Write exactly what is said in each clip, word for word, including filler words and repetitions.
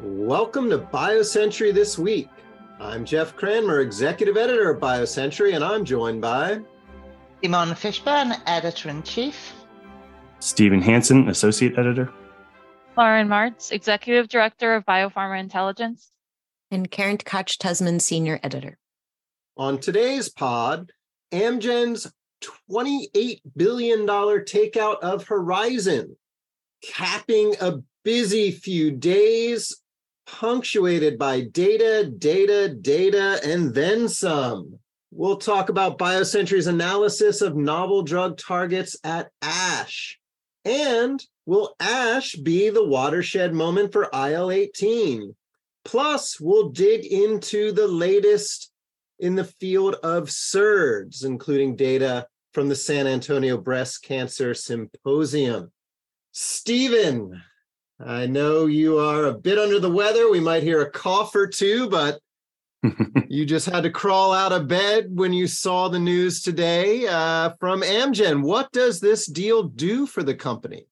Welcome to BioCentury This Week. I'm Jeff Cranmer, Executive Editor of BioCentury, and I'm joined by Iman Fishburne, Editor-in-Chief, Stephen Hansen, Associate Editor, Lauren Martz, Executive Director of Biopharma Intelligence, and Karen Koch Tesman, Senior Editor. On today's pod, Amgen's twenty-eight billion dollars takeout of Horizon, capping a busy few days, punctuated by data, data, data, and then some. We'll talk about BioCentury's analysis of novel drug targets at ASH. And will ASH be the watershed moment for I L eighteen? Plus, we'll dig into the latest in the field of S E R Ds, including data from the San Antonio Breast Cancer Symposium. Stephen, I know you are a bit under the weather. We might hear a cough or two, but you just had to crawl out of bed when you saw the news today uh, from Amgen. What does this deal do for the company?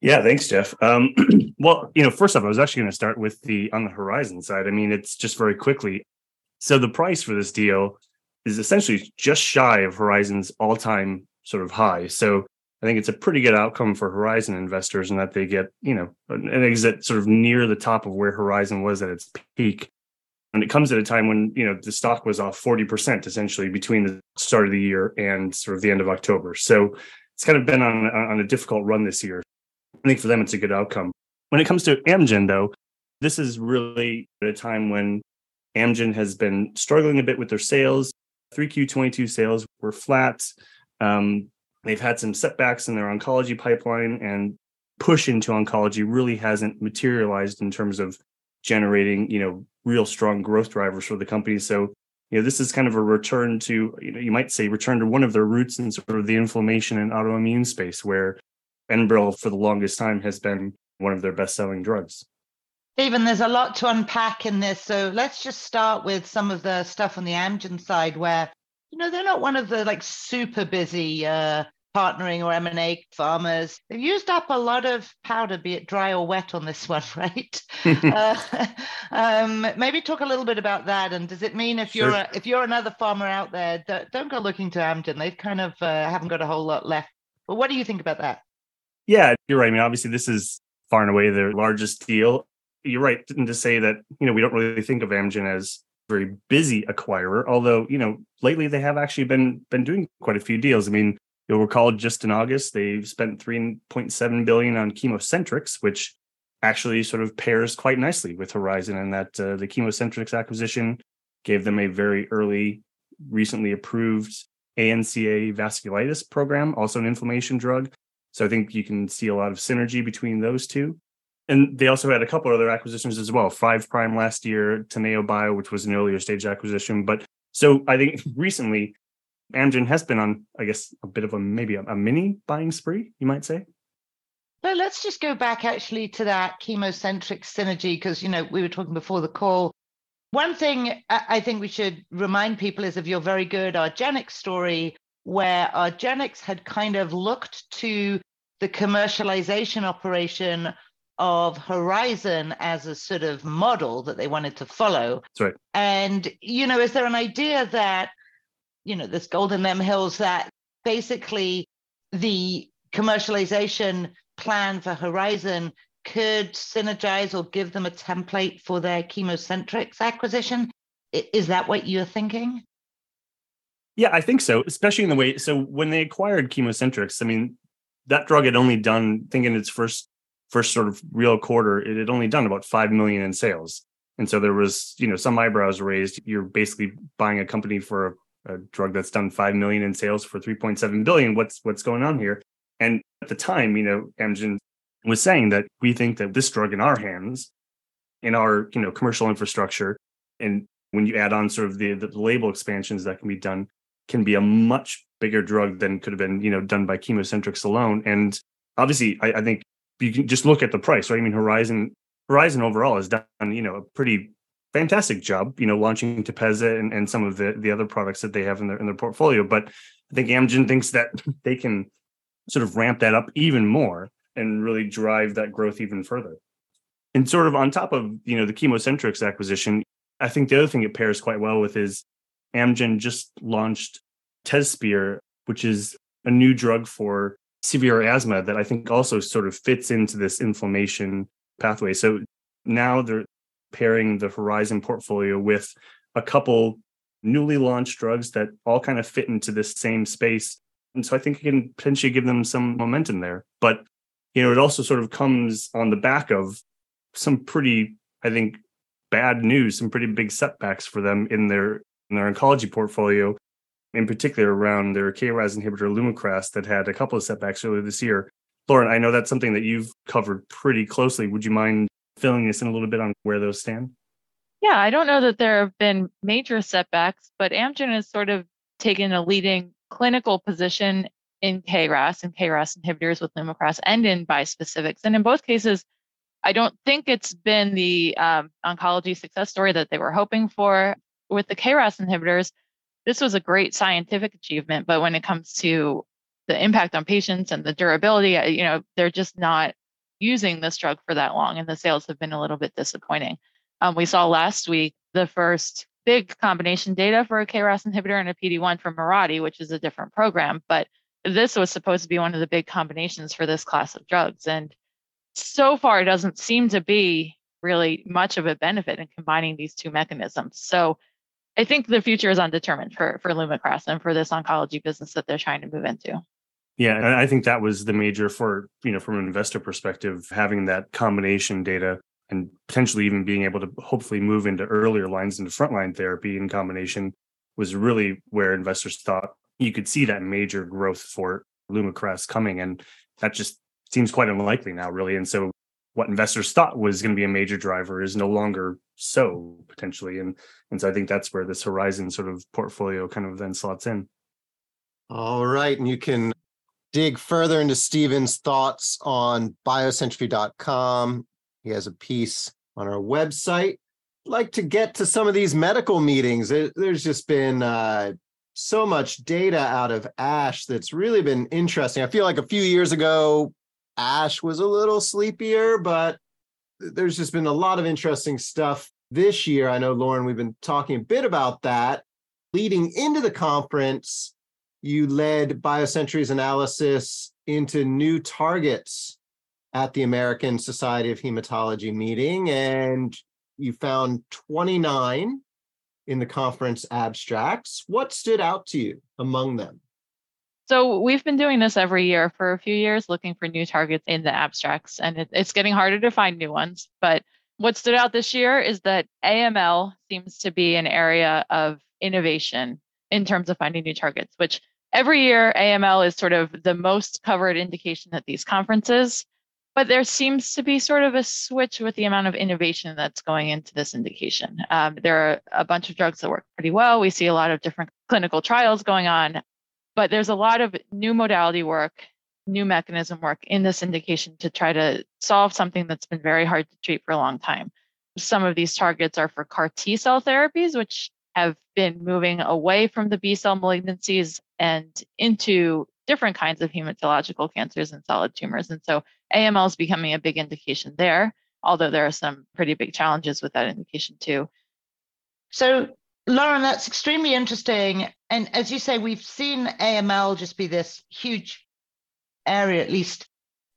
Yeah, thanks, Jeff. Um, well, you know, first off, I was actually going to start with the on the Horizon side. I mean, it's just very quickly. So the price for this deal is essentially just shy of Horizon's all-time sort of high. So I think it's a pretty good outcome for Horizon investors in that they get, you know, an exit sort of near the top of where Horizon was at its peak. And it comes at a time when, you know, the stock was off forty percent essentially between the start of the year and sort of the end of October. So it's kind of been on, on a difficult run this year. I think for them, it's a good outcome. When it comes to Amgen, though, this is really at a time when Amgen has been struggling a bit with their sales. three Q twenty-two sales were flat. Um, They've had some setbacks in their oncology pipeline, and push into oncology really hasn't materialized in terms of generating, you know, real strong growth drivers for the company. So, you know, this is kind of a return to, you know, you might say return to one of their roots in sort of the inflammation and autoimmune space, where Enbrel for the longest time has been one of their best-selling drugs. Stephen, there's a lot to unpack in this. So let's just start with some of the stuff on the Amgen side where, you know, they're not one of the like super busy uh, partnering or M and A farmers. They've used up a lot of powder, be it dry or wet, on this one, right? uh, um, maybe talk a little bit about that. And does it mean if you're sure. a, if you're another farmer out there, don't, don't go looking to Amgen. They've kind of uh, haven't got a whole lot left. But what do you think about that? Yeah, you're right. I mean, obviously, this is far and away their largest deal. You're right to say that, you know, we don't really think of Amgen as very busy acquirer, although, you know, lately they have actually been been doing quite a few deals. I mean, you'll recall just in August, they've spent three point seven billion dollars on chemocentrics, which actually sort of pairs quite nicely with Horizon, and that uh, the chemocentrics acquisition gave them a very early, recently approved A N C A vasculitis program, also an inflammation drug. So I think you can see a lot of synergy between those two. And they also had a couple other acquisitions as well. Five Prime last year, Teneo Bio, which was an earlier stage acquisition. But so I think recently, Amgen has been on, I guess, a bit of a maybe a, a mini buying spree, you might say. Well, let's just go back actually to that chemocentric synergy, because, you know, we were talking before the call. One thing I think we should remind people is of your very good Argenix story, where Argenix had kind of looked to the commercialization operation of Horizon as a sort of model that they wanted to follow. That's right. And, you know, is there an idea that, you know, this gold in them hills, that basically the commercialization plan for Horizon could synergize or give them a template for their chemocentrics acquisition? Is that what you're thinking? Yeah, I think so, especially in the way, so when they acquired chemocentrics, I mean, that drug had only done, I think in its first first sort of real quarter, it had only done about five million dollars in sales. And so there was, you know, some eyebrows raised. You're basically buying a company for a, a drug that's done five million dollars in sales for three point seven billion dollars. What's what's going on here? And at the time, you know, Amgen was saying that we think that this drug in our hands, in our, you know, commercial infrastructure, and when you add on sort of the, the label expansions that can be done, can be a much bigger drug than could have been, you know, done by chemocentrics alone. And obviously, I, I think, you can just look at the price, right? I mean, Horizon Horizon overall has done, you know, a pretty fantastic job, you know, launching Tepezza and, and some of the, the other products that they have in their in their portfolio. But I think Amgen thinks that they can sort of ramp that up even more and really drive that growth even further. And sort of on top of, you know, the chemocentrics acquisition, I think the other thing it pairs quite well with is Amgen just launched Tezspire, which is a new drug for severe asthma that I think also sort of fits into this inflammation pathway. So now they're pairing the Horizon portfolio with a couple newly launched drugs that all kind of fit into this same space. And so I think it can potentially give them some momentum there. But, you know, it also sort of comes on the back of some pretty, I think, bad news, some pretty big setbacks for them in their in their oncology portfolio, in particular around their K R A S inhibitor Lumocras that had a couple of setbacks earlier this year. Lauren, I know that's something that you've covered pretty closely. Would you mind filling us in a little bit on where those stand? Yeah, I don't know that there have been major setbacks, but Amgen has sort of taken a leading clinical position in K R A S and K R A S inhibitors with Lumocras and in bispecifics. And in both cases, I don't think it's been the um, oncology success story that they were hoping for. With the K R A S inhibitors, this was a great scientific achievement, but when it comes to the impact on patients and the durability, you know, they're just not using this drug for that long, and the sales have been a little bit disappointing. Um, we saw last week the first big combination data for a K R A S inhibitor and a P D one from Mirati, which is a different program, but this was supposed to be one of the big combinations for this class of drugs, and so far, it doesn't seem to be really much of a benefit in combining these two mechanisms. So I think the future is undetermined for, for Lumacras and for this oncology business that they're trying to move into. Yeah, and I think that was the major for, you know, from an investor perspective, having that combination data and potentially even being able to hopefully move into earlier lines into frontline therapy in combination was really where investors thought you could see that major growth for Lumacras coming. And that just seems quite unlikely now, really. And so what investors thought was going to be a major driver is no longer so, potentially. And, and so I think that's where this Horizon sort of portfolio kind of then slots in. All right. And you can dig further into Stephen's thoughts on biocentury dot com. He has a piece on our website. I'd like to get to some of these medical meetings. There's just been uh, so much data out of ASH that's really been interesting. I feel like a few years ago, ASH was a little sleepier, but there's just been a lot of interesting stuff this year. I know, Lauren, we've been talking a bit about that. Leading into the conference, you led BioCentury's analysis into new targets at the American Society of Hematology meeting, and you found twenty-nine in the conference abstracts. What stood out to you among them? So we've been doing this every year for a few years, looking for new targets in the abstracts, and it, it's getting harder to find new ones. But what stood out this year is that A M L seems to be an area of innovation in terms of finding new targets, which every year A M L is sort of the most covered indication at these conferences. But there seems to be sort of a switch with the amount of innovation that's going into this indication. Um, there are a bunch of drugs that work pretty well. We see a lot of different clinical trials going on. But there's a lot of new modality work, new mechanism work in this indication to try to solve something that's been very hard to treat for a long time. Some of these targets are for CAR T cell therapies, which have been moving away from the B cell malignancies and into different kinds of hematological cancers and solid tumors. And so A M L is becoming a big indication there, although there are some pretty big challenges with that indication too. So, Lauren, that's extremely interesting. And as you say, we've seen A M L just be this huge area, at least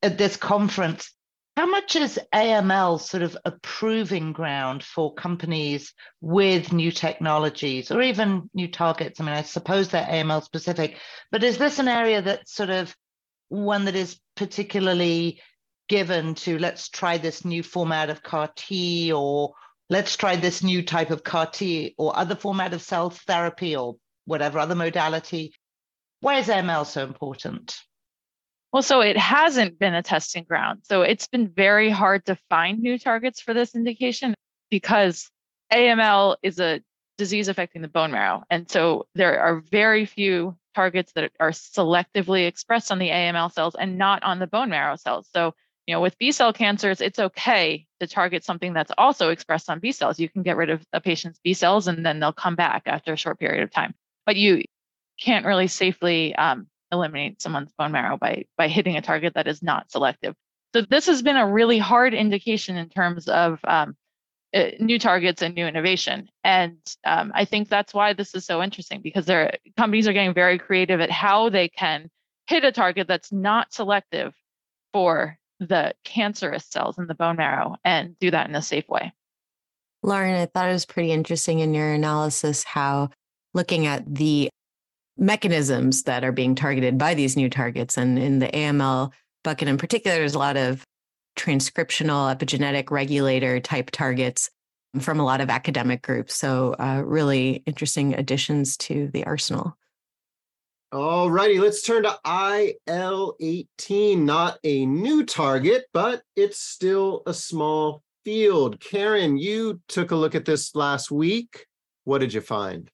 at this conference. How much is A M L sort of a proving ground for companies with new technologies or even new targets? I mean, I suppose they're A M L specific, but is this an area that's sort of one that is particularly given to let's try this new format of CAR T, or let's try this new type of CAR T or other format of cell therapy or whatever other modality? Why is A M L so important? Well, so it hasn't been a testing ground. So it's been very hard to find new targets for this indication because A M L is a disease affecting the bone marrow. And so there are very few targets that are selectively expressed on the A M L cells and not on the bone marrow cells. So you know, with B cell cancers, it's okay to target something that's also expressed on B cells. You can get rid of a patient's B cells and then they'll come back after a short period of time. But you can't really safely um, eliminate someone's bone marrow by by hitting a target that is not selective. So this has been a really hard indication in terms of um, new targets and new innovation. And um, I think that's why this is so interesting, because companies are getting very creative at how they can hit a target that's not selective for the cancerous cells in the bone marrow and do that in a safe way. Lauren, I thought it was pretty interesting in your analysis how looking at the mechanisms that are being targeted by these new targets, and in the A M L bucket in particular, there's a lot of transcriptional epigenetic regulator type targets from a lot of academic groups. So uh, really interesting additions to the arsenal. All righty, let's turn to I L eighteen, not a new target, but it's still a small field. Karen, you took a look at this last week. What did you find?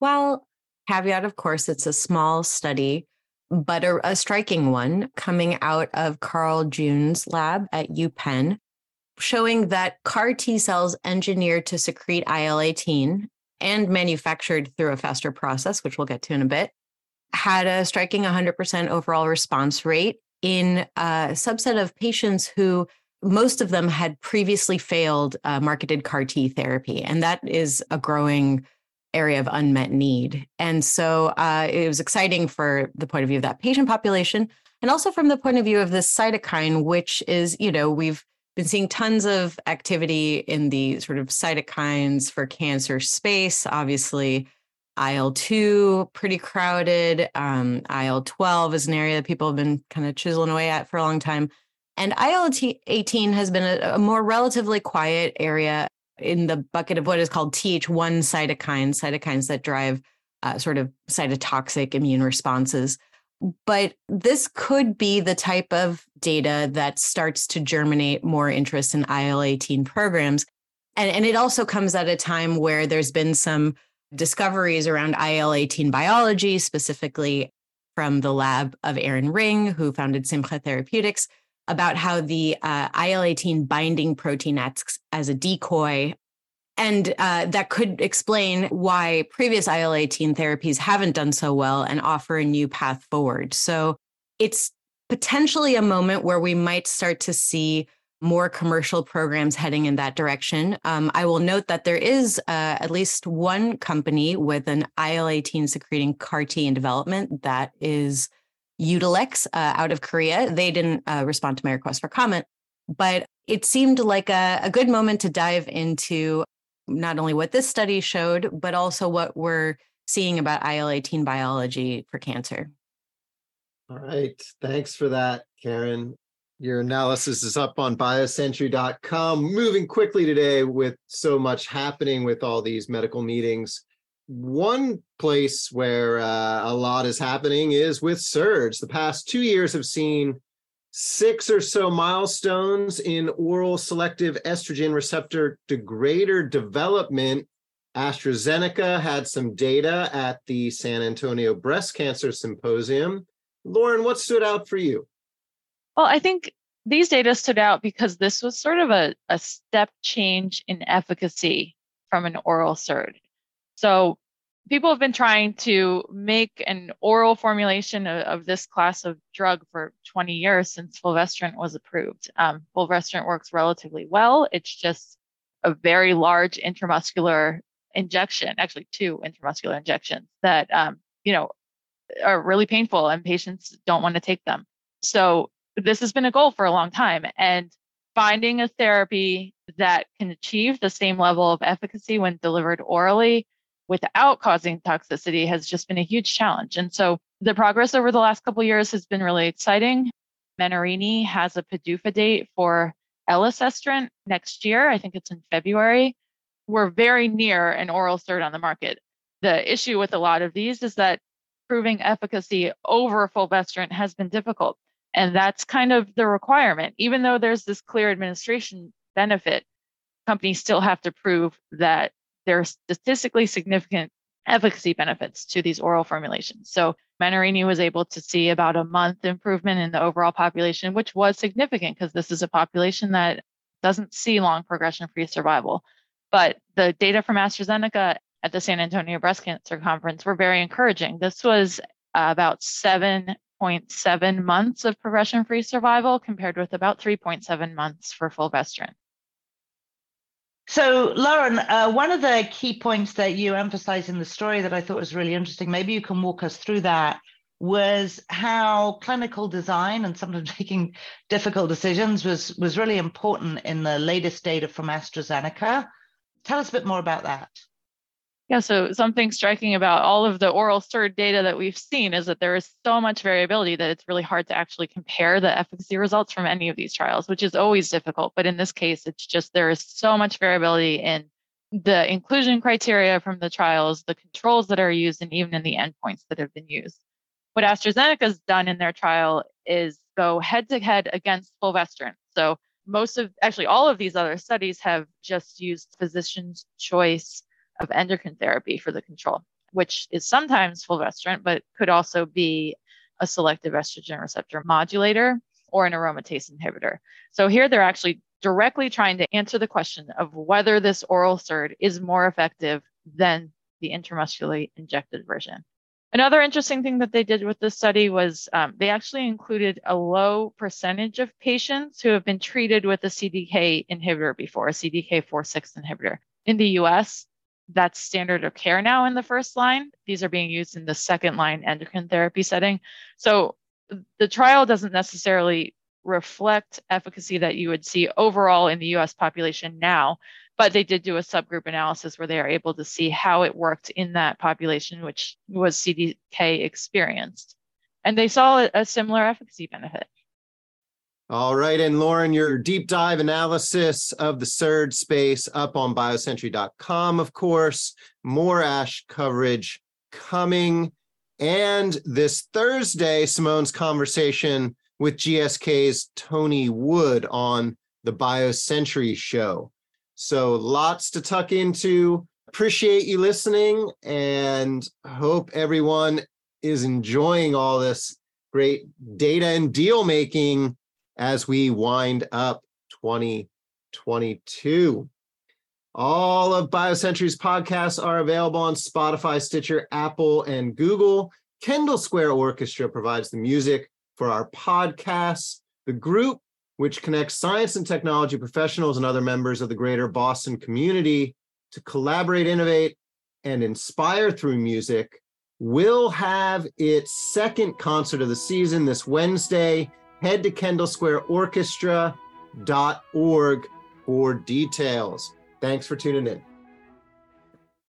Well, caveat, of course, it's a small study, but a, a striking one coming out of Carl June's lab at UPenn, showing that CAR T cells engineered to secrete I L eighteen and manufactured through a faster process, which we'll get to in a bit, had a striking one hundred percent overall response rate in a subset of patients who most of them had previously failed uh, marketed CAR T therapy. And that is a growing area of unmet need. And so uh, it was exciting for the point of view of that patient population, and also from the point of view of this cytokine, which is, you know, we've been seeing tons of activity in the sort of cytokines for cancer space. Obviously, I L two, pretty crowded. Um, I L twelve is an area that people have been kind of chiseling away at for a long time. And I L eighteen has been a, a more relatively quiet area in the bucket of what is called T H one cytokines, cytokines that drive uh, sort of cytotoxic immune responses. But this could be the type of data that starts to germinate more interest in I L eighteen programs. And, and it also comes at a time where there's been some discoveries around I L eighteen biology, specifically from the lab of Aaron Ring, who founded Simcha Therapeutics, about how the uh, I L eighteen binding protein acts as a decoy. And uh, that could explain why previous I L eighteen therapies haven't done so well and offer a new path forward. So it's potentially a moment where we might start to see more commercial programs heading in that direction. Um, I will note that there is uh, at least one company with an I L eighteen secreting CAR T in development. That is Udelex uh, out of Korea. They didn't uh, respond to my request for comment, but it seemed like a, a good moment to dive into not only what this study showed, but also what we're seeing about I L eighteen biology for cancer. All right. Thanks for that, Karen. Your analysis is up on bio century dot com. Moving quickly today with so much happening with all these medical meetings. One place where uh, a lot is happening is with SERDs. The past two years have seen six or so milestones in oral selective estrogen receptor degrader development. AstraZeneca had some data at the San Antonio Breast Cancer Symposium. Lauren, what stood out for you? Well, I think these data stood out because this was sort of a, a step change in efficacy from an oral SERD. So people have been trying to make an oral formulation of, of this class of drug for twenty years since Fulvestrant was approved. Um, Fulvestrant works relatively well. It's just a very large intramuscular injection, actually two intramuscular injections that, um, you know, are really painful and patients don't want to take them. So this has been a goal for a long time, and finding a therapy that can achieve the same level of efficacy when delivered orally without causing toxicity has just been a huge challenge. And so the progress over the last couple of years has been really exciting. Menarini has a PDUFA date for elacestrant next year. I think it's in February. We're very near an oral SERD on the market. The issue with a lot of these is that proving efficacy over fulvestrant has been difficult. And that's kind of the requirement. Even though there's this clear administration benefit, companies still have to prove that there are statistically significant efficacy benefits to these oral formulations. So Menarini was able to see about a month improvement in the overall population, which was significant because this is a population that doesn't see long progression-free survival. But the data from AstraZeneca at the San Antonio Breast Cancer Conference were very encouraging. This was about seven point seven months of progression-free survival compared with about three point seven months for fulvestrant. So, Lauren, uh, one of the key points that you emphasized in the story that I thought was really interesting, maybe you can walk us through that, was how clinical design and sometimes making difficult decisions was, was really important in the latest data from AstraZeneca. Tell us a bit more about that. Yeah, so something striking about all of the oral SERD data that we've seen is that there is so much variability that it's really hard to actually compare the efficacy results from any of these trials, which is always difficult. But in this case, it's just there is so much variability in the inclusion criteria from the trials, the controls that are used, and even in the endpoints that have been used. What AstraZeneca has done in their trial is go head-to-head against fulvestrant. So most of, actually all of these other studies have just used physician's choice of endocrine therapy for the control, which is sometimes fulvestrant, but could also be a selective estrogen receptor modulator or an aromatase inhibitor. So here they're actually directly trying to answer the question of whether this oral SERD is more effective than the intramuscularly injected version. Another interesting thing that they did with this study was um, they actually included a low percentage of patients who have been treated with a C D K inhibitor before, a C D K four six inhibitor. In the U S, that's standard of care now in the first line. These are being used in the second line endocrine therapy setting. So the trial doesn't necessarily reflect efficacy that you would see overall in the U S population now, but they did do a subgroup analysis where they are able to see how it worked in that population, which was C D K experienced. And they saw a similar efficacy benefit. All right, and Lauren, your deep dive analysis of the SERD space up on biocentury dot com, of course. More ASH coverage coming. And this Thursday, Simone's conversation with G S K's Tony Wood on the BioCentury show. So lots to tuck into. Appreciate you listening and hope everyone is enjoying all this great data and deal making as we wind up twenty twenty-two. All of BioCentury's podcasts are available on Spotify, Stitcher, Apple, and Google. Kendall Square Orchestra provides the music for our podcasts. The group, which connects science and technology professionals and other members of the greater Boston community to collaborate, innovate, and inspire through music, will have its second concert of the season this Wednesday. Head to kendall square orchestra dot org for details. Thanks for tuning in.